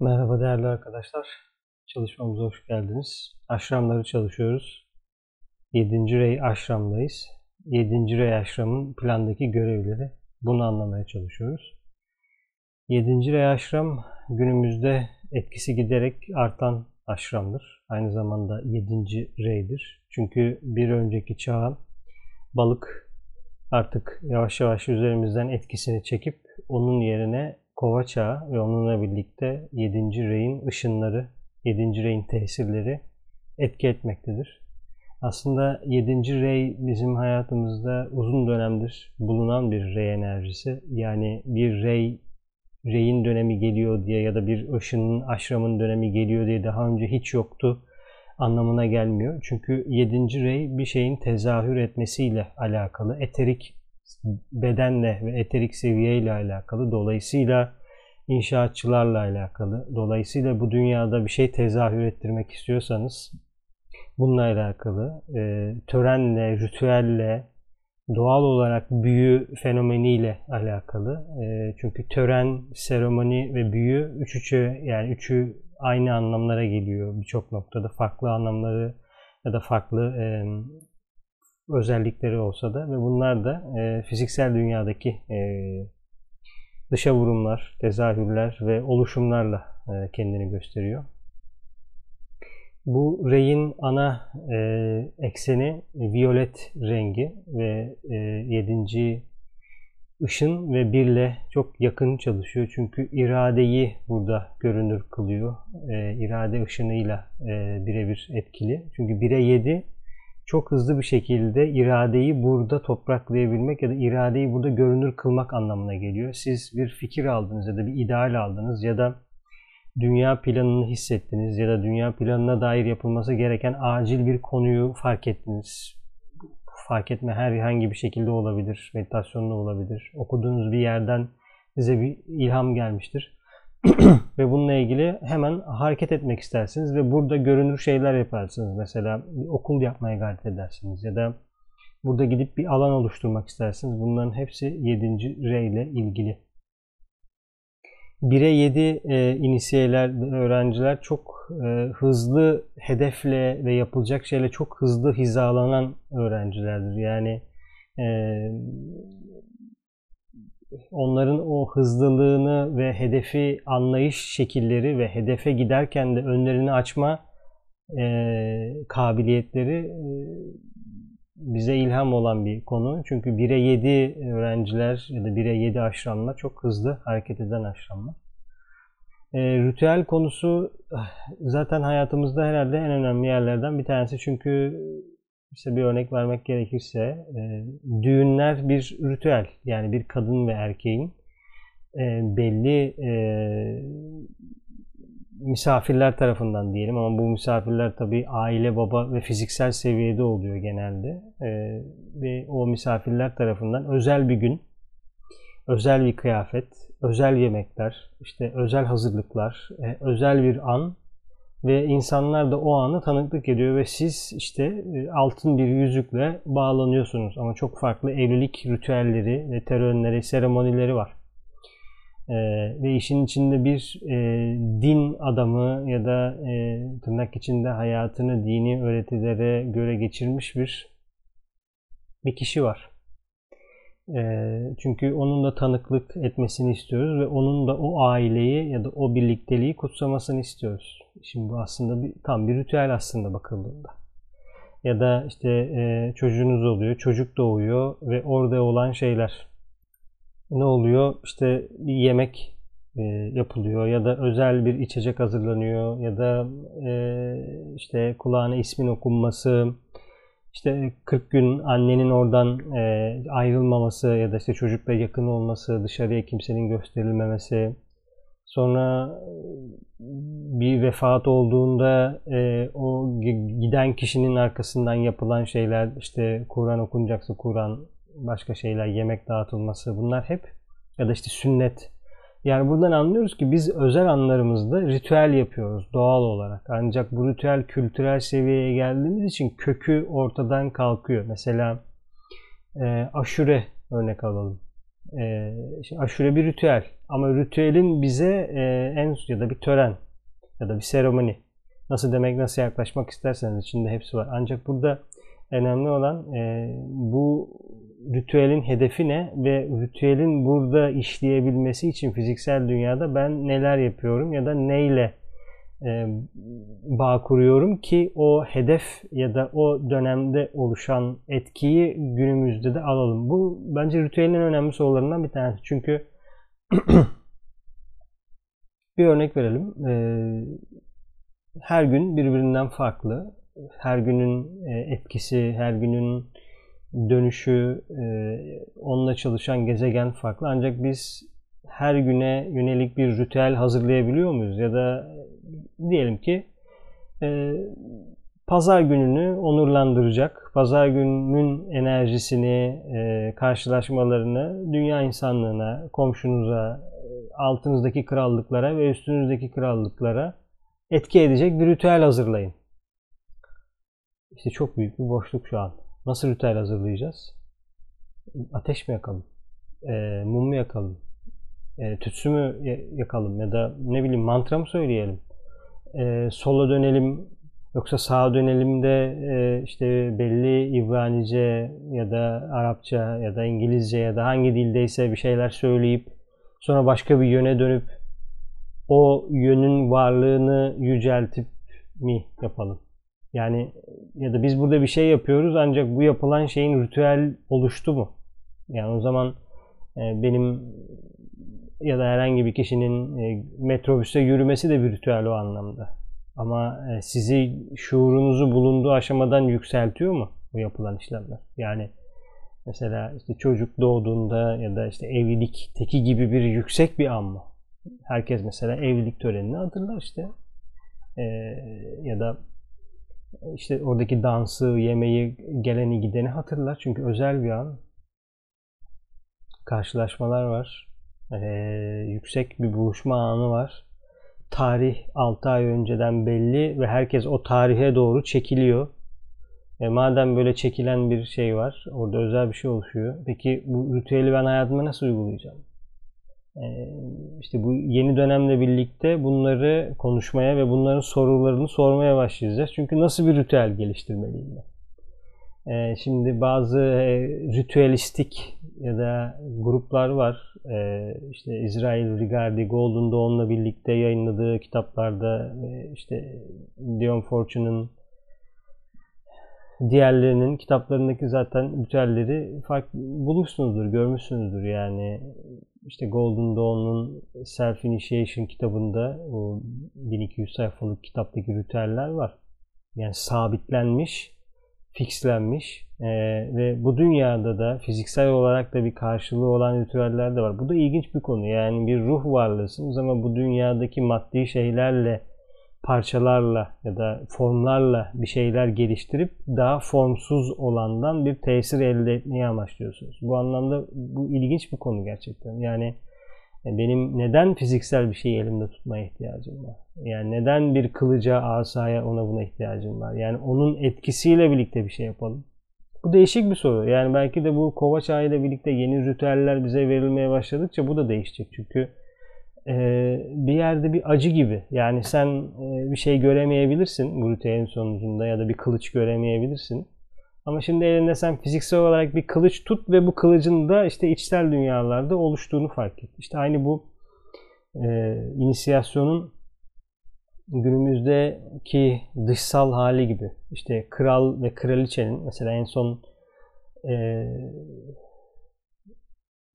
Merhaba değerli arkadaşlar. Çalışmamıza hoş geldiniz. Aşramları çalışıyoruz. 7. Rey aşramdayız. 7. Rey aşramın plandaki görevleri. Bunu anlamaya çalışıyoruz. 7. Rey aşram günümüzde etkisi giderek artan aşramdır. Aynı zamanda 7. Rey'dir. Çünkü bir önceki çağ balık artık yavaş yavaş üzerimizden etkisini çekip onun yerine Kova Çağı ve onunla birlikte 7. Rey'in ışınları, 7. Rey'in tesirleri etki etmektedir. Aslında 7. Rey bizim hayatımızda uzun dönemdir bulunan bir Rey enerjisi. Yani bir Rey'in dönemi geliyor diye ya da bir ışının, aşramın dönemi geliyor diye daha önce hiç yoktu anlamına gelmiyor. Çünkü 7. Rey bir şeyin tezahür etmesiyle alakalı, eterik bedenle ve eterik seviyeyle alakalı, dolayısıyla inşaatçılarla alakalı, dolayısıyla bu dünyada bir şey tezahür ettirmek istiyorsanız bununla alakalı törenle, ritüelle, doğal olarak büyü fenomeniyle alakalı. Çünkü tören, seremoni ve büyü üçü aynı anlamlara geliyor. Birçok noktada farklı anlamları ya da farklı özellikleri olsa da ve bunlar da fiziksel dünyadaki dışa vurumlar, tezahürler ve oluşumlarla kendini gösteriyor. Bu Rey'in ana ekseni violet rengi ve 7. ışın ve 1'le çok yakın çalışıyor. Çünkü iradeyi burada görünür kılıyor. İrade ışınıyla birebir etkili. Çünkü 1'e 7 çok hızlı bir şekilde iradeyi burada topraklayabilmek ya da iradeyi burada görünür kılmak anlamına geliyor. Siz bir fikir aldınız ya da bir ideal aldınız ya da dünya planını hissettiniz ya da dünya planına dair yapılması gereken acil bir konuyu fark ettiniz. Fark etme herhangi bir şekilde olabilir, meditasyonla olabilir. Okuduğunuz bir yerden size bir ilham gelmiştir ve bununla ilgili hemen hareket etmek istersiniz ve burada görünür şeyler yaparsınız. Mesela bir okul yapmaya gayret edersiniz ya da burada gidip bir alan oluşturmak istersiniz. Bunların hepsi 7. Rey ile ilgili. 1'e 7 inisiyeler, öğrenciler çok hızlı hedefle ve yapılacak şeyle çok hızlı hizalanan öğrencilerdir. Yani onların o hızlılığını ve hedefi anlayış şekilleri ve hedefe giderken de önlerini açma kabiliyetleri bize ilham olan bir konu. Çünkü 1'e 7 öğrenciler ya da 1'e 7 aşramlar çok hızlı hareket eden aşramlar. Ritüel konusu zaten hayatımızda herhalde en önemli yerlerden bir tanesi. Çünkü işte bir örnek vermek gerekirse düğünler bir ritüel. Yani bir kadın ve erkeğin belli misafirler tarafından diyelim ama bu misafirler tabii aile, baba ve fiziksel seviyede oluyor genelde. Ve o misafirler tarafından özel bir gün, özel bir kıyafet, özel yemekler, işte özel hazırlıklar, özel bir an ve insanlar da o anı tanıklık ediyor ve siz işte altın bir yüzükle bağlanıyorsunuz ama çok farklı evlilik ritüelleri ve törenleri, seremonileri var. Ve işin içinde bir din adamı ya da tırnak içinde hayatını dini öğretilere göre geçirmiş bir kişi var. Çünkü onun da tanıklık etmesini istiyoruz ve onun da o aileyi ya da o birlikteliği kutsamasını istiyoruz. Şimdi bu aslında tam bir ritüel aslında bakıldığında. Ya da işte çocuğunuz oluyor, çocuk doğuyor ve orada olan şeyler. Ne oluyor? İşte bir yemek yapılıyor ya da özel bir içecek hazırlanıyor ya da işte kulağına ismin okunması, işte 40 gün annenin oradan ayrılmaması ya da işte çocukla yakın olması, dışarıya kimsenin gösterilmemesi, sonra bir vefat olduğunda o giden kişinin arkasından yapılan şeyler, işte Kur'an okunacaksa Kur'an, başka şeyler, yemek dağıtılması, bunlar hep ya da işte sünnet. Yani buradan anlıyoruz ki biz özel anlarımızda ritüel yapıyoruz doğal olarak. Ancak bu ritüel kültürel seviyeye geldiğimiz için kökü ortadan kalkıyor. Mesela aşure örnek alalım. aşure bir ritüel ama ritüelin bize ya da bir tören ya da bir seremoni, nasıl demek, nasıl yaklaşmak isterseniz içinde hepsi var. Ancak burada önemli olan bu ritüelin hedefi ne ve ritüelin burada işleyebilmesi için fiziksel dünyada ben neler yapıyorum ya da neyle bağ kuruyorum ki o hedef ya da o dönemde oluşan etkiyi günümüzde de alalım. Bu bence ritüelin en önemli sorularından bir tanesi. Çünkü bir örnek verelim. Her gün birbirinden farklı. Her günün etkisi, her günün dönüşü, onunla çalışan gezegen farklı. Ancak biz her güne yönelik bir ritüel hazırlayabiliyor muyuz? Ya da diyelim ki pazar gününü onurlandıracak, pazar gününün enerjisini, karşılaşmalarını dünya insanlığına, komşunuza, altınızdaki krallıklara ve üstünüzdeki krallıklara etki edecek bir ritüel hazırlayın. İşte çok büyük bir boşluk şu an. Nasıl ritüel hazırlayacağız? Ateş mi yakalım? Mum mu yakalım? Tütsü mü yakalım? Ya da ne bileyim, mantra mı söyleyelim? Sola dönelim yoksa sağa dönelim de işte belli İbranice ya da Arapça ya da İngilizce ya da hangi dildeyse bir şeyler söyleyip sonra başka bir yöne dönüp o yönün varlığını yüceltip mi yapalım? Yani ya da biz burada bir şey yapıyoruz ancak bu yapılan şeyin ritüel oluştu mu? Yani o zaman benim ya da herhangi bir kişinin metrobüste yürümesi de bir ritüel o anlamda. Ama sizi, şuurunuzu bulunduğu aşamadan yükseltiyor mu bu yapılan işlemler? Yani mesela işte çocuk doğduğunda ya da işte evlilik teki gibi bir yüksek bir an mı? Herkes mesela evlilik törenini hatırlar işte. Ya da işte oradaki dansı, yemeği, geleni gideni hatırlar. Çünkü özel bir an. Karşılaşmalar var. Yüksek bir buluşma anı var. Tarih 6 ay önceden belli ve herkes o tarihe doğru çekiliyor. Madem böyle çekilen bir şey var, orada özel bir şey oluşuyor. Peki bu ritüeli ben hayatıma nasıl uygulayacağım? İşte bu yeni dönemle birlikte bunları konuşmaya ve bunların sorularını sormaya başlayacağız. Çünkü nasıl bir ritüel geliştirmeliyim ben? Şimdi bazı ritüelistik ya da gruplar var. İşte Israel Regardie, Golden Dawn'la birlikte yayınladığı kitaplarda işte Dion Fortune'un, diğerlerinin kitaplarındaki zaten ritüelleri bulmuşsunuzdur, görmüşsünüzdür. Yani işte Golden Dawn'un Self-Initiation kitabında o 1200 sayfalık kitaptaki ritüeller var. Yani sabitlenmiş, fixlenmiş ve bu dünyada da fiziksel olarak da bir karşılığı olan ritüeller de var. Bu da ilginç bir konu. Yani bir ruh varlığısınız ama bu dünyadaki maddi şeylerle, parçalarla ya da formlarla bir şeyler geliştirip daha formsuz olandan bir tesir elde etmeyi amaçlıyorsunuz. Bu anlamda bu ilginç bir konu gerçekten. Yani benim neden fiziksel bir şeyi elimde tutmaya ihtiyacım var? Yani neden bir kılıca, asaya, ona buna ihtiyacım var? Yani onun etkisiyle birlikte bir şey yapalım. Bu değişik bir soru. Yani belki de bu Kova Çağı ile birlikte yeni ritüeller bize verilmeye başladıkça bu da değişecek. Çünkü bir yerde bir acı gibi. Yani sen bir şey göremeyebilirsin bu ritüelin sonucunda ya da bir kılıç göremeyebilirsin. Ama şimdi elinde sen fiziksel olarak bir kılıç tut ve bu kılıcın da işte içsel dünyalarda oluştuğunu fark et. İşte aynı bu inisiyasyonun günümüzdeki dışsal hali gibi. İşte kral ve kraliçenin, mesela en son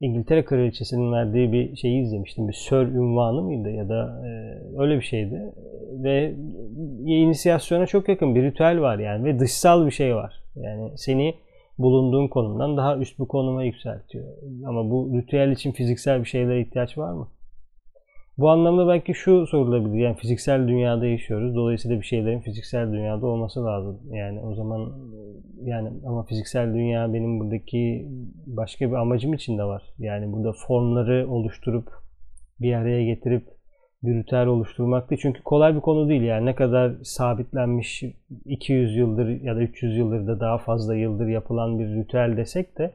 İngiltere kraliçesinin verdiği bir şeyi izlemiştim. Bir sör ünvanı mıydı ya da öyle bir şeydi. Ve inisiyasyona çok yakın bir ritüel var yani ve dışsal bir şey var. Yani seni bulunduğun konumdan daha üst bir konuma yükseltiyor. Ama bu ritüel için fiziksel bir şeylere ihtiyaç var mı? Bu anlamda belki şu sorulabilir. Yani fiziksel dünyada yaşıyoruz. Dolayısıyla bir şeylerin fiziksel dünyada olması lazım. Yani o zaman yani ama fiziksel dünya benim buradaki başka bir amacım için de var. Yani burada formları oluşturup bir araya getirip bir ritüel oluşturmak değil. Çünkü kolay bir konu değil yani. Ne kadar sabitlenmiş 200 yıldır ya da 300 yıldır da daha fazla yıldır yapılan bir ritüel desek de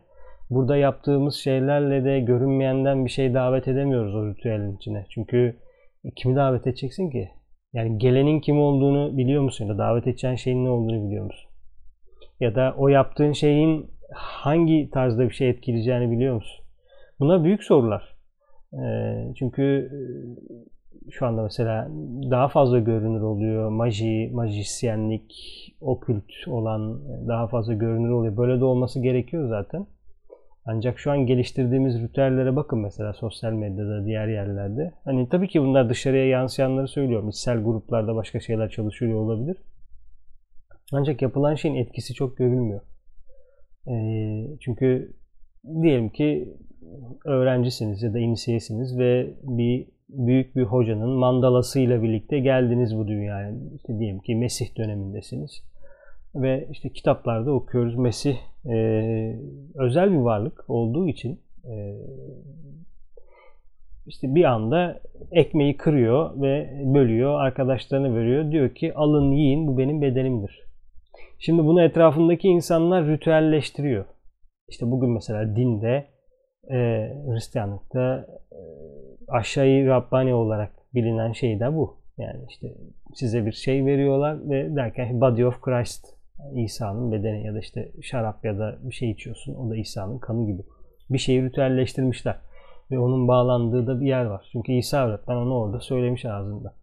burada yaptığımız şeylerle de görünmeyenden bir şey davet edemiyoruz o ritüelin içine. Çünkü kimi davet edeceksin ki? Yani gelenin kim olduğunu biliyor musun? Ya da davet edeceğin şeyin ne olduğunu biliyor musun? Ya da o yaptığın şeyin hangi tarzda bir şey etkileyeceğini biliyor musun? Bunlar büyük sorular. Çünkü şu anda mesela daha fazla görünür oluyor. Maji, majisyenlik, okült olan daha fazla görünür oluyor. Böyle de olması gerekiyor zaten. Ancak şu an geliştirdiğimiz ritüellere bakın mesela sosyal medyada, diğer yerlerde. Hani tabii ki bunlar dışarıya yansıyanları söylüyorum. İçsel gruplarda başka şeyler çalışıyor olabilir. Ancak yapılan şeyin etkisi çok görülmüyor. Çünkü diyelim ki öğrencisiniz ya da inisiyesiniz ve büyük bir hocanın mandalasıyla birlikte geldiniz bu dünyaya. İşte diyelim ki Mesih dönemindesiniz. Ve işte kitaplarda okuyoruz. Mesih özel bir varlık olduğu için işte bir anda ekmeği kırıyor ve bölüyor, arkadaşlarına veriyor. Diyor ki alın yiyin, bu benim bedenimdir. Şimdi bunu etrafındaki insanlar ritüelleştiriyor. İşte bugün mesela dinde, Hristiyanlıkta aşağı-i Rabbani olarak bilinen şey de bu. Yani işte size bir şey veriyorlar ve derken Body of Christ, İsa'nın bedeni, ya da işte şarap ya da bir şey içiyorsun, o da İsa'nın kanı gibi. Bir şeyi ritüelleştirmişler ve onun bağlandığı da bir yer var. Çünkü İsa öğretmen onu orada söylemiş ağzında.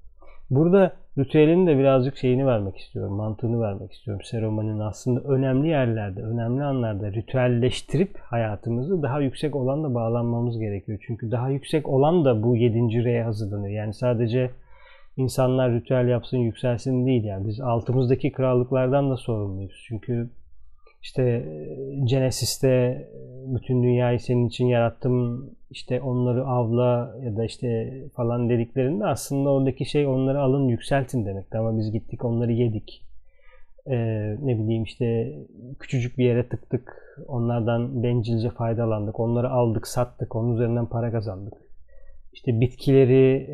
Burada ritüelin de birazcık şeyini vermek istiyorum, mantığını vermek istiyorum. Seremoninin aslında önemli yerlerde, önemli anlarda ritüelleştirip hayatımızı daha yüksek olanla bağlanmamız gerekiyor. Çünkü daha yüksek olan da bu 7. Rey'e hazırlanıyor. Yani sadece İnsanlar ritüel yapsın, yükselsin değil. Yani biz altımızdaki krallıklardan da sorumluyuz. Çünkü işte Genesis'te bütün dünyayı senin için yarattım, işte onları avla ya da işte falan dediklerinde aslında oradaki şey onları alın, yükseltin demekti. Ama biz gittik onları yedik. Ne bileyim işte küçücük bir yere tıktık. Onlardan bencilce faydalandık. Onları aldık, sattık. Onun üzerinden para kazandık. İşte bitkileri,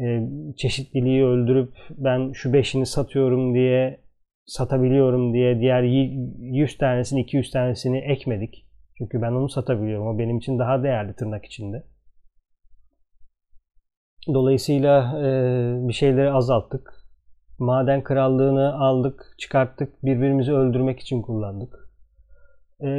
çeşitliliği öldürüp ben şu 5'ini satıyorum diye, satabiliyorum diye diğer 100 tanesini, 200 tanesini ekmedik. Çünkü ben onu satabiliyorum. O benim için daha değerli tırnak içinde. Dolayısıyla bir şeyleri azalttık. Maden krallığını aldık, çıkarttık. Birbirimizi öldürmek için kullandık.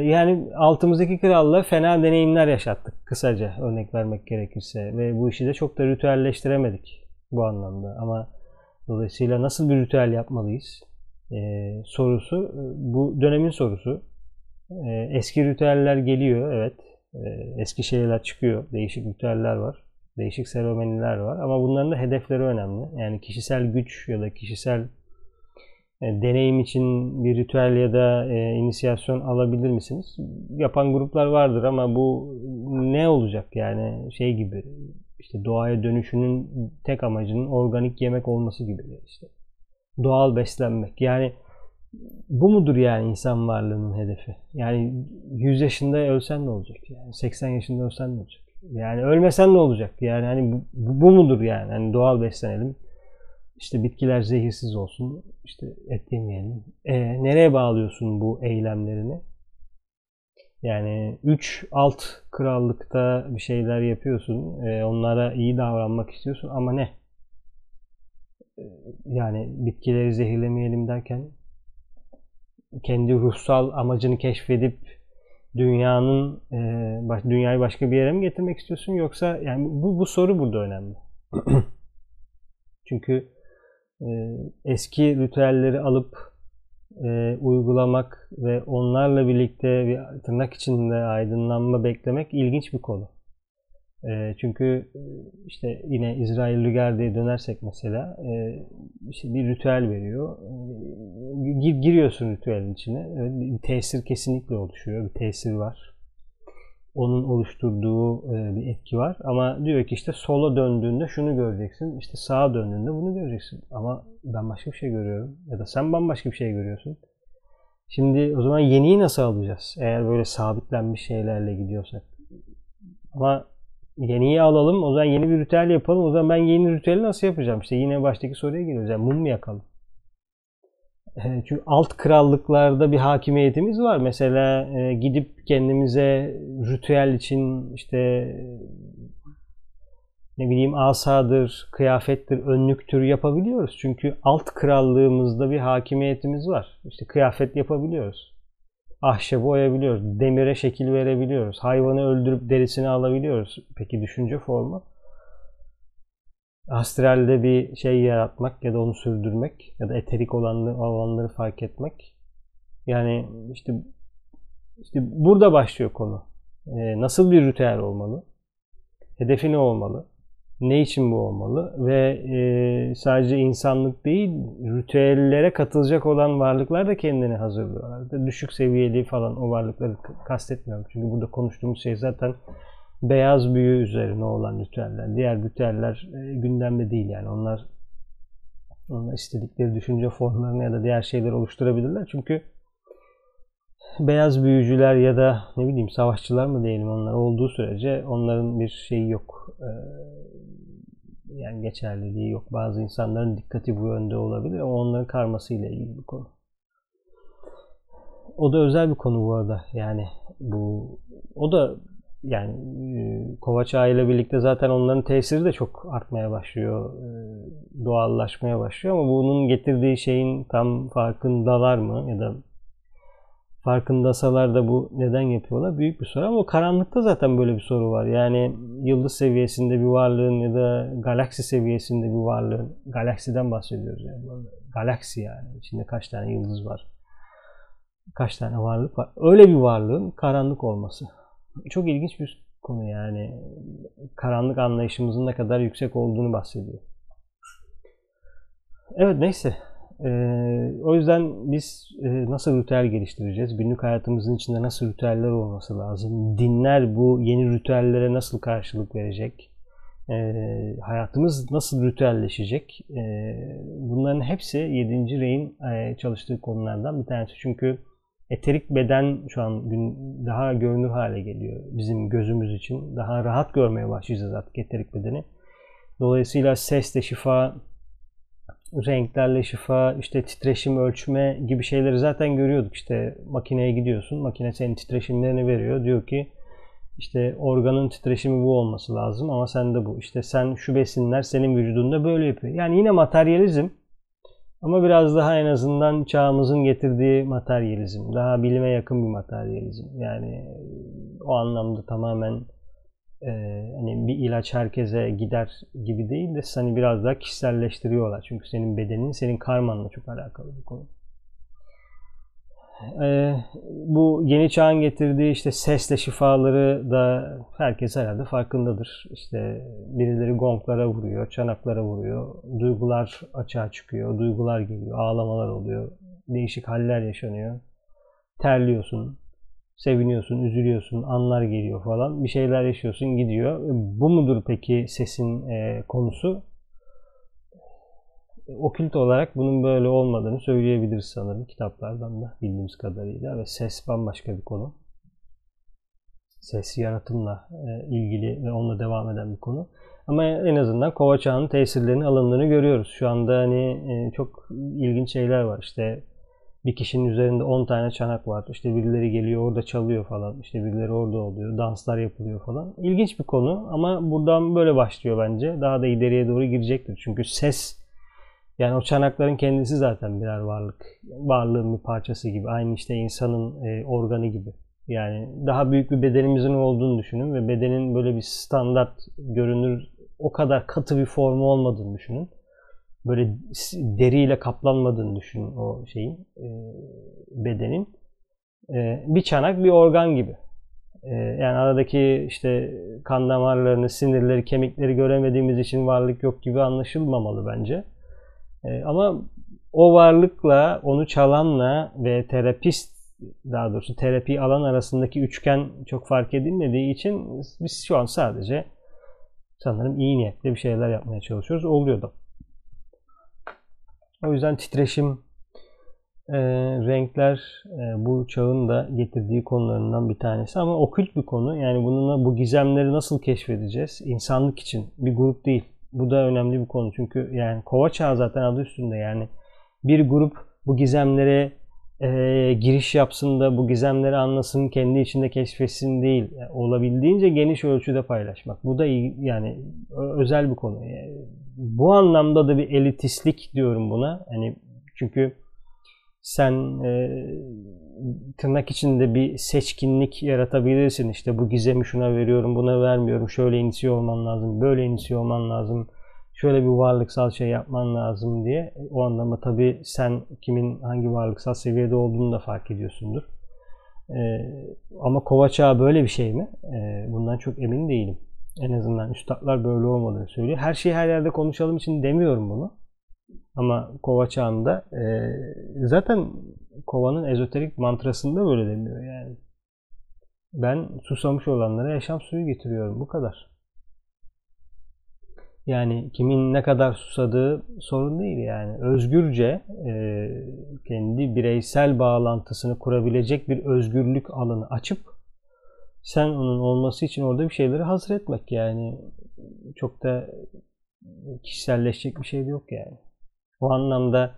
Yani altımızdaki kralla fena deneyimler yaşattık kısaca örnek vermek gerekirse ve bu işi de çok da ritüelleştiremedik bu anlamda. Ama dolayısıyla nasıl bir ritüel yapmalıyız sorusu bu dönemin sorusu. Eski ritüeller geliyor, evet, eski şeyler çıkıyor, değişik ritüeller var, değişik seremoniler var ama bunların da hedefleri önemli. Yani kişisel güç ya da kişisel deneyim için bir ritüel ya da inisiyasyon alabilir misiniz? Yapan gruplar vardır ama bu ne olacak yani şey gibi, işte doğaya dönüşünün tek amacının organik yemek olması gibi, işte doğal beslenmek. Yani bu mudur yani insan varlığının hedefi? Yani 100 yaşında ölsen ne olacak? Yani 80 yaşında ölsen ne olacak? Yani ölmesen ne olacak? Yani hani bu mudur yani? Hani doğal beslenelim. İşte bitkiler zehirsiz olsun, işte et yemeyelim. Nereye bağlıyorsun bu eylemlerini? Yani 3 alt krallıkta bir şeyler yapıyorsun, onlara iyi davranmak istiyorsun ama ne? Yani bitkileri zehirlemeyelim derken, kendi ruhsal amacını keşfedip dünyayı başka bir yere mi getirmek istiyorsun? Yoksa yani bu soru burada önemli. Çünkü eski ritüelleri alıp uygulamak ve onlarla birlikte bir tırnak içinde aydınlanma beklemek ilginç bir konu. Çünkü işte yine Israel Regardie'ye dönersek mesela işte bir ritüel veriyor. Giriyorsun ritüelin içine. Bir tesir kesinlikle oluşuyor. Bir tesir var. Onun oluşturduğu bir etki var. Ama diyor ki işte sola döndüğünde şunu göreceksin. İşte sağa döndüğünde bunu göreceksin. Ama ben başka bir şey görüyorum. Ya da sen bambaşka bir şey görüyorsun. Şimdi o zaman yeniyi nasıl alacağız? Eğer böyle sabitlenmiş şeylerle gidiyorsak. Ama yeniyi alalım. O zaman yeni bir ritüel yapalım. O zaman ben yeni ritüeli nasıl yapacağım? İşte yine baştaki soruya geliyoruz. Yani mum mu yakalım? Çünkü alt krallıklarda bir hakimiyetimiz var. Mesela gidip kendimize ritüel için işte ne bileyim asadır, kıyafettir, önlüktür yapabiliyoruz. Çünkü alt krallığımızda bir hakimiyetimiz var. İşte kıyafet yapabiliyoruz. Ahşabı oyabiliyoruz. Demire şekil verebiliyoruz. Hayvanı öldürüp derisini alabiliyoruz. Peki düşünce formu? Astralde bir şey yaratmak ya da onu sürdürmek ya da eterik olanları fark etmek. Yani işte burada başlıyor konu. Nasıl bir ritüel olmalı? Hedefi ne olmalı? Ne için bu olmalı? Ve sadece insanlık değil, ritüellere katılacak olan varlıklar da kendini hazırlıyorlar. Düşük seviyeli falan o varlıkları kastetmiyorum. Çünkü burada konuştuğumuz şey zaten beyaz büyü üzerine olan ritüeller. Diğer ritüeller gündemde değil yani. Onlar istedikleri düşünce formlarını ya da diğer şeyleri oluşturabilirler. Çünkü beyaz büyücüler ya da ne bileyim savaşçılar mı diyelim onlar olduğu sürece onların bir şeyi yok. Yani geçerliliği yok. Bazı insanların dikkati bu yönde olabilir ama onların karmasıyla ilgili bir konu. O da özel bir konu bu arada. Yani yani Kova Çağı ile birlikte zaten onların tesiri de çok artmaya başlıyor, doğallaşmaya başlıyor ama bunun getirdiği şeyin tam farkındalar mı ya da farkındasalar da bu neden yapıyorlar büyük bir soru ama o karanlıkta zaten böyle bir soru var. Yani yıldız seviyesinde bir varlığın ya da galaksi seviyesinde bir varlığın, galaksiden bahsediyoruz yani, galaksi yani içinde kaç tane yıldız var, kaç tane varlık var, öyle bir varlığın karanlık olması. Çok ilginç bir konu yani. Karanlık anlayışımızın ne kadar yüksek olduğunu bahsediyor. Evet neyse. O yüzden biz nasıl ritüel geliştireceğiz? Günlük hayatımızın içinde nasıl ritüeller olması lazım? Dinler bu yeni ritüellere nasıl karşılık verecek? Hayatımız nasıl ritüelleşecek? Bunların hepsi 7. Rey'in çalıştığı konulardan bir tanesi. Çünkü eterik beden şu an daha görünür hale geliyor bizim gözümüz için. Daha rahat görmeye başlayacağız artık eterik bedeni. Dolayısıyla sesle şifa, renklerle şifa, işte titreşim ölçme gibi şeyleri zaten görüyorduk. İşte makineye gidiyorsun, makine senin titreşimlerini veriyor. Diyor ki işte organın titreşimi bu olması lazım ama sende bu. İşte sen şu besinler senin vücudunda böyle yapıyor. Yani yine materyalizm. Ama biraz daha en azından çağımızın getirdiği materyalizm. Daha bilime yakın bir materyalizm. Yani o anlamda tamamen hani bir ilaç herkese gider gibi değil de seni biraz daha kişiselleştiriyorlar. Çünkü senin bedenin, senin karmanla çok alakalı bir konu. Bu yeni çağın getirdiği işte sesle şifaları da herkes herhalde farkındadır. İşte birileri gonglara vuruyor, çanaklara vuruyor, duygular açığa çıkıyor, duygular geliyor, ağlamalar oluyor, değişik haller yaşanıyor. Terliyorsun, seviniyorsun, üzülüyorsun, anlar geliyor falan, bir şeyler yaşıyorsun, gidiyor. Bu mudur peki sesin konusu? Okült olarak bunun böyle olmadığını söyleyebiliriz sanırım kitaplardan da bildiğimiz kadarıyla ve ses bambaşka bir konu. Ses yaratımla ilgili ve onunla devam eden bir konu. Ama en azından Kova Çağı'nın tesirlerini, alımlarını görüyoruz. Şu anda hani çok ilginç şeyler var. İşte bir kişinin üzerinde 10 tane çanak var. İşte birileri geliyor orada çalıyor falan. İşte birileri orada oluyor. Danslar yapılıyor falan. İlginç bir konu ama buradan böyle başlıyor bence. Daha da ileriye doğru girecektir. Çünkü ses yani o çanakların kendisi zaten birer varlık. Varlığın bir parçası gibi. Aynı işte insanın organı gibi. Yani daha büyük bir bedenimizin olduğunu düşünün ve bedenin böyle bir standart görünür, o kadar katı bir formu olmadığını düşünün. Böyle deriyle kaplanmadığını düşünün o şeyin, bedenin. Bir çanak bir organ gibi. Yani aradaki işte kan damarlarını, sinirleri, kemikleri göremediğimiz için varlık yok gibi anlaşılmamalı bence. Ama o varlıkla, onu çalanla ve terapist, daha doğrusu terapi alan arasındaki üçgen çok fark edilmediği için biz şu an sadece sanırım iyi niyetle bir şeyler yapmaya çalışıyoruz. Oluyordu. O yüzden titreşim, renkler bu çağın da getirdiği konularından bir tanesi. Ama okült bir konu. Yani bununla bu gizemleri nasıl keşfedeceğiz? İnsanlık için. Bir grup değil. Bu da önemli bir konu çünkü yani Kova Çağı zaten adı üstünde yani bir grup bu gizemlere giriş yapsın da bu gizemleri anlasın, kendi içinde keşfetsin değil. Yani olabildiğince geniş ölçüde paylaşmak. Bu da iyi, yani özel bir konu. Yani bu anlamda da bir elitistlik diyorum buna. Yani çünkü sen tırnak içinde bir seçkinlik yaratabilirsin. İşte bu gizemi şuna veriyorum, buna vermiyorum. Şöyle inisiye olman lazım, böyle inisiye olman lazım. Şöyle bir varlıksal şey yapman lazım diye. O anlamda tabii sen kimin hangi varlıksal seviyede olduğunu da fark ediyorsundur. Ama Kova Çağı böyle bir şey mi? Bundan çok emin değilim. En azından üstadlar böyle olmadığını söylüyor. Her şeyi her yerde konuşalım için demiyorum bunu. Ama Kova Çağı'nda zaten Kova'nın ezoterik mantrasında böyle demiyor yani. Ben susamış olanlara yaşam suyu getiriyorum. Bu kadar. Yani kimin ne kadar susadığı sorun değil yani. Özgürce kendi bireysel bağlantısını kurabilecek bir özgürlük alanı açıp sen onun olması için orada bir şeyleri hazretmek yani. Çok da kişiselleşecek bir şey de yok yani. O anlamda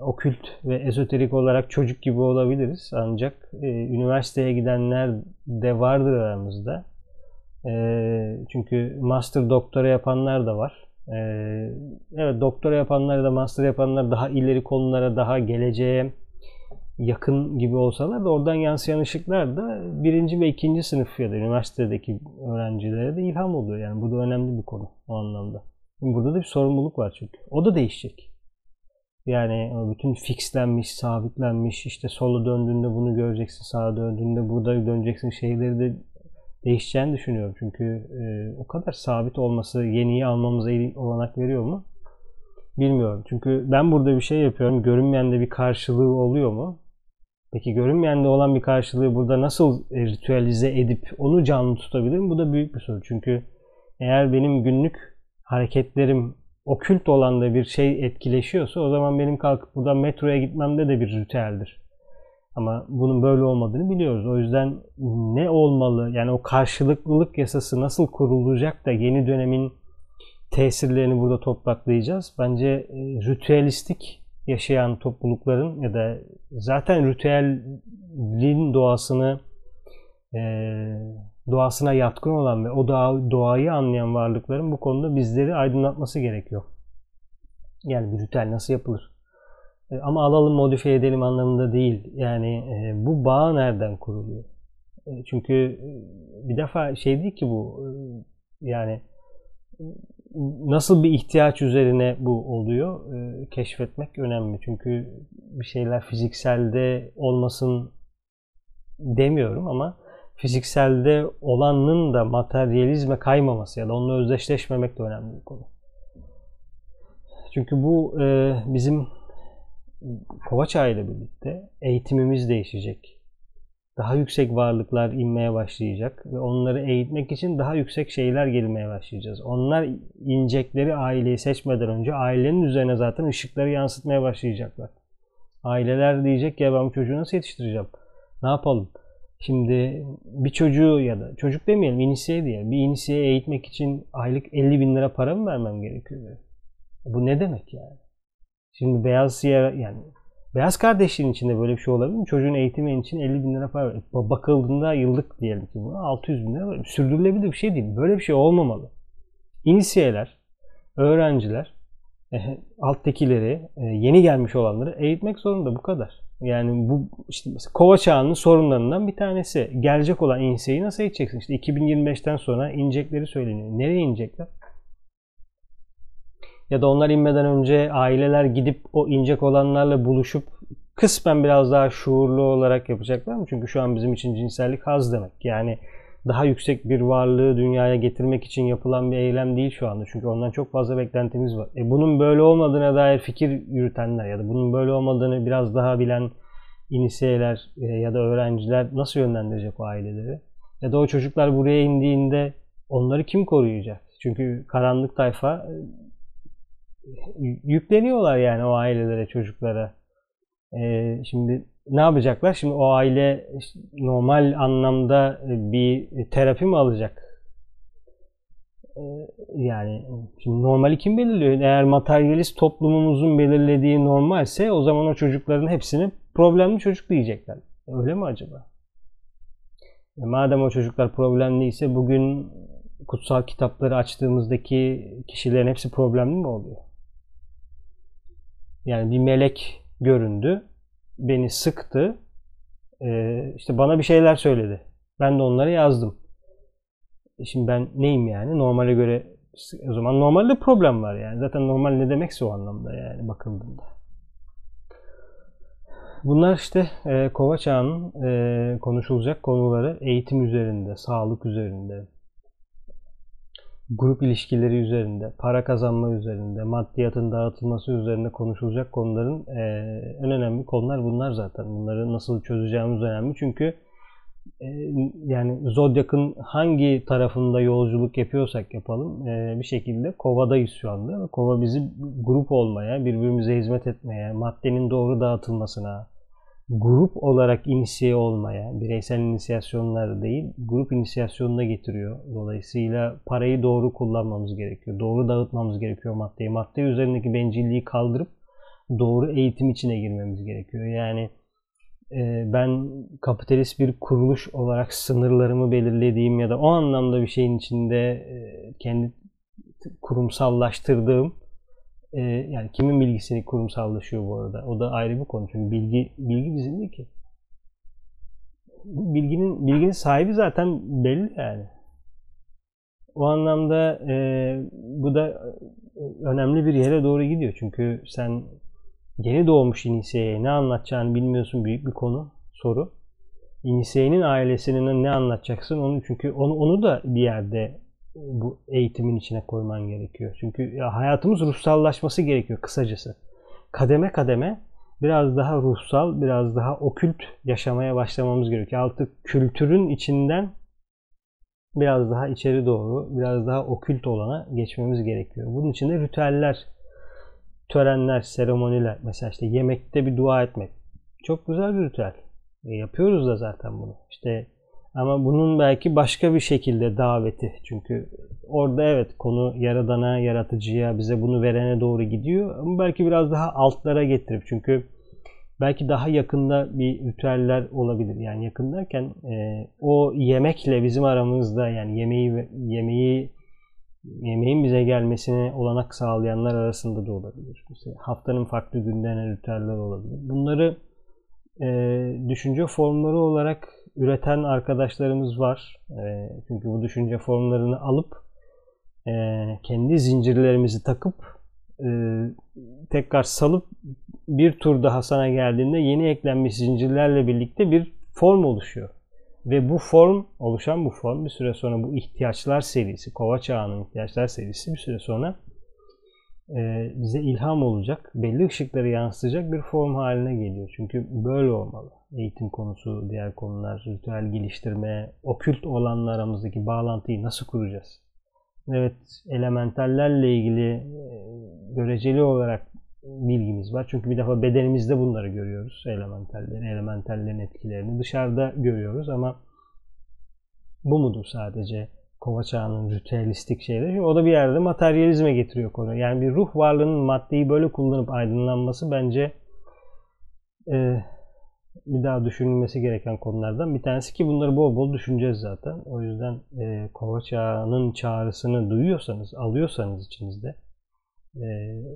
okült ve ezoterik olarak çocuk gibi olabiliriz. Ancak üniversiteye gidenler de vardır aramızda. Çünkü master doktora yapanlar da var. Evet, doktora yapanlar da master yapanlar daha ileri konulara, daha geleceğe yakın gibi olsalar da oradan yansıyan ışıklar da birinci ve ikinci sınıf ya da üniversitedeki öğrencilere de ilham oluyor. Yani bu da önemli bir konu o anlamda. Şimdi burada da bir sorumluluk var çünkü. O da değişecek. Yani bütün fixlenmiş, sabitlenmiş, işte sola döndüğünde bunu göreceksin, sağa döndüğünde burada döneceksin şeyleri de değişeceğini düşünüyorum. Çünkü o kadar sabit olması yeniyi almamıza olanak veriyor mu? Bilmiyorum. Çünkü ben burada bir şey yapıyorum. Görünmeyen de bir karşılığı oluyor mu? Peki görünmeyen de olan bir karşılığı burada nasıl ritüelize edip onu canlı tutabilirim? Bu da büyük bir soru. Çünkü eğer benim günlük hareketlerim okült olan da bir şey etkileşiyorsa o zaman benim kalkıp buradan metroya gitmemde de bir ritüeldir. Ama bunun böyle olmadığını biliyoruz. O yüzden ne olmalı? Yani o karşılıklılık yasası nasıl kurulacak da yeni dönemin tesirlerini burada topraklayacağız. Bence ritüelistik yaşayan toplulukların ya da zaten ritüelin doğasını doğasına yatkın olan ve o doğayı anlayan varlıkların bu konuda bizleri aydınlatması gerekiyor. Yani bir ritüel nasıl yapılır? Ama alalım modifiye edelim anlamında değil. Yani bu bağ nereden kuruluyor? Çünkü bir defa şey değil ki bu. Yani nasıl bir ihtiyaç üzerine bu oluyor? Keşfetmek önemli. Çünkü bir şeyler fizikselde olmasın demiyorum ama fizikselde olanın da materyalizme kaymaması ya da onunla özdeşleşmemek de önemli bir konu. Çünkü bu bizim Kova Çağı ile birlikte eğitimimiz değişecek. Daha yüksek varlıklar inmeye başlayacak ve onları eğitmek için daha yüksek şeyler gelmeye başlayacağız. Onlar inecekleri aileyi seçmeden önce ailenin üzerine zaten ışıkları yansıtmaya başlayacaklar. Aileler diyecek ya ben bu çocuğu nasıl yetiştireceğim? Ne yapalım? Şimdi bir çocuğu ya da çocuk demeyelim inisiye diye. Bir inisiye eğitmek için aylık 50 bin lira para mı vermem gerekiyor? Bu ne demek yani? Şimdi beyaz kardeşliğin içinde böyle bir şey olabilir mi? Çocuğun eğitimi için 50 bin lira para var. Bakıldığında yıllık diyelim ki buna 600 bin lira var. Sürdürülebilir bir şey değil. Böyle bir şey olmamalı. İnisiyeler, öğrenciler, alttakileri, yeni gelmiş olanları eğitmek zorunda. Bu kadar. Yani bu işte mesela Kova Çağı'nın sorunlarından bir tanesi. Gelecek olan inisiyeyi nasıl eğiteceksin? İşte 2025'ten sonra inecekleri söyleniyor. Nereye inecekler? Ya da onlar inmeden önce aileler gidip o inecek olanlarla buluşup kısmen biraz daha şuurlu olarak yapacaklar mı? Çünkü şu an bizim için cinsellik haz demek. Yani daha yüksek bir varlığı dünyaya getirmek için yapılan bir eylem değil şu anda. Çünkü ondan çok fazla beklentimiz var. Bunun böyle olmadığına dair fikir yürütenler ya da bunun böyle olmadığını biraz daha bilen inisiyeler ya da öğrenciler nasıl yönlendirecek o aileleri? Ya da o çocuklar buraya indiğinde onları kim koruyacak? Çünkü karanlık tayfa yükleniyorlar yani o ailelere, çocuklara. Şimdi ne yapacaklar? Şimdi o aile normal anlamda bir terapi mi alacak? yani şimdi normali kim belirliyor? Eğer materyalist toplumumuzun belirlediği normalse o zaman o çocukların hepsini problemli çocuk diyecekler. Öyle mi acaba? Madem o çocuklar problemliyse bugün kutsal kitapları açtığımızdaki kişilerin hepsi problemli mi oluyor? Yani bir melek göründü, beni sıktı, işte bana bir şeyler söyledi. Ben de onları yazdım. Şimdi ben neyim yani? Normale göre o zaman normalde problem var yani. Zaten normal ne demekse o anlamda yani bakıldığında. Bunlar işte Kova Çağı'nın konuşulacak konuları, eğitim üzerinde, sağlık üzerinde, grup ilişkileri üzerinde, para kazanma üzerinde, maddiyatın dağıtılması üzerinde konuşulacak konuların en önemli konular bunlar zaten. Bunları nasıl çözeceğimiz önemli çünkü yani Zodyak'ın hangi tarafında yolculuk yapıyorsak yapalım bir şekilde kovadayız şu anda. Kova bizi grup olmaya, birbirimize hizmet etmeye, maddenin doğru dağıtılmasına, grup olarak inisiye olmaya, bireysel inisiyasyonlar değil, grup inisiyasyonuna getiriyor. Dolayısıyla parayı doğru kullanmamız gerekiyor. Doğru dağıtmamız gerekiyor maddeyi. Madde üzerindeki bencilliği kaldırıp doğru eğitim içine girmemiz gerekiyor. Yani ben kapitalist bir kuruluş olarak sınırlarımı belirlediğim ya da o anlamda bir şeyin içinde kendi kurumsallaştırdığım, yani kimin bilgisini kurumsallaşıyor bu arada? O da ayrı bir konu. Çünkü bilgi bizim değil ki. Bilginin sahibi zaten belli yani. O anlamda bu da önemli bir yere doğru gidiyor. Çünkü sen yeni doğmuş inisiyeye ne anlatacağını bilmiyorsun, büyük bir konu, soru. İnisiyenin ailesinin ne anlatacaksın onu, çünkü onu da bir yerde bu eğitimin içine koyman gerekiyor. Çünkü hayatımız ruhsallaşması gerekiyor kısacası. Kademe kademe biraz daha ruhsal, biraz daha okült yaşamaya başlamamız gerekiyor. Artık kültürün içinden biraz daha içeri doğru, biraz daha okült olana geçmemiz gerekiyor. Bunun için de ritüeller, törenler, seremoniler, mesela işte yemekte bir dua etmek. Çok güzel bir ritüel. Yapıyoruz da zaten bunu. İşte ama bunun belki başka bir şekilde daveti. Çünkü orada evet konu yaradana, yaratıcıya, bize bunu verene doğru gidiyor. Ama belki biraz daha altlara getirip, çünkü belki daha yakında bir ritüeller olabilir. Yani yakındayken o yemekle bizim aramızda, yani yemeğin bize gelmesine olanak sağlayanlar arasında da olabilir. Mesela haftanın farklı günlerine ritüeller olabilir. Bunları düşünce formları olarak üreten arkadaşlarımız var. Çünkü bu düşünce formlarını alıp kendi zincirlerimizi takıp tekrar salıp bir tur daha sana geldiğinde yeni eklenmiş zincirlerle birlikte bir form oluşuyor. Ve bu form, oluşan bu form bir süre sonra bu ihtiyaçlar serisi, Kova Çağı'nın ihtiyaçlar serisi bir süre sonra bize ilham olacak, belli ışıkları yansıtacak bir form haline geliyor. Çünkü böyle olmalı. Eğitim konusu, diğer konular, ritüel geliştirme, okült olanla aramızdaki bağlantıyı nasıl kuracağız? Evet, elementallerle ilgili göreceli olarak bilgimiz var. Çünkü bir defa bedenimizde bunları görüyoruz. Elementallerin etkilerini dışarıda görüyoruz ama bu mudur sadece Kova Çağı'nın ritüelistik şeyleri? O da bir yerde materyalizme getiriyor konuyu. Yani bir ruh varlığının maddeyi böyle kullanıp aydınlanması bence bir daha düşünülmesi gereken konulardan bir tanesi ki bunları bol bol düşüneceğiz zaten. O yüzden Kova Çağı'nın çağrısını duyuyorsanız, alıyorsanız içinizde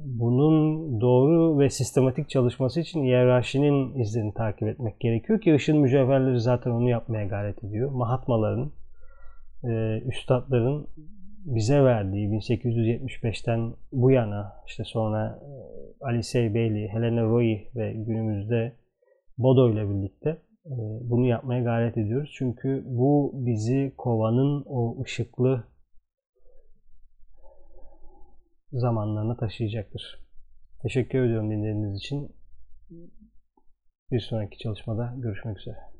bunun doğru ve sistematik çalışması için hiyerarşinin izlerini takip etmek gerekiyor ki ışın mücevherleri zaten onu yapmaya gayret ediyor. Mahatmaların, üstadların bize verdiği 1875'ten bu yana, işte sonra Alice Bailey, Helena Roy ve günümüzde Bodo ile birlikte bunu yapmaya gayret ediyoruz. Çünkü bu bizi kovanın o ışıklı zamanlarına taşıyacaktır. Teşekkür ediyorum dinlediğiniz için. Bir sonraki çalışmada görüşmek üzere.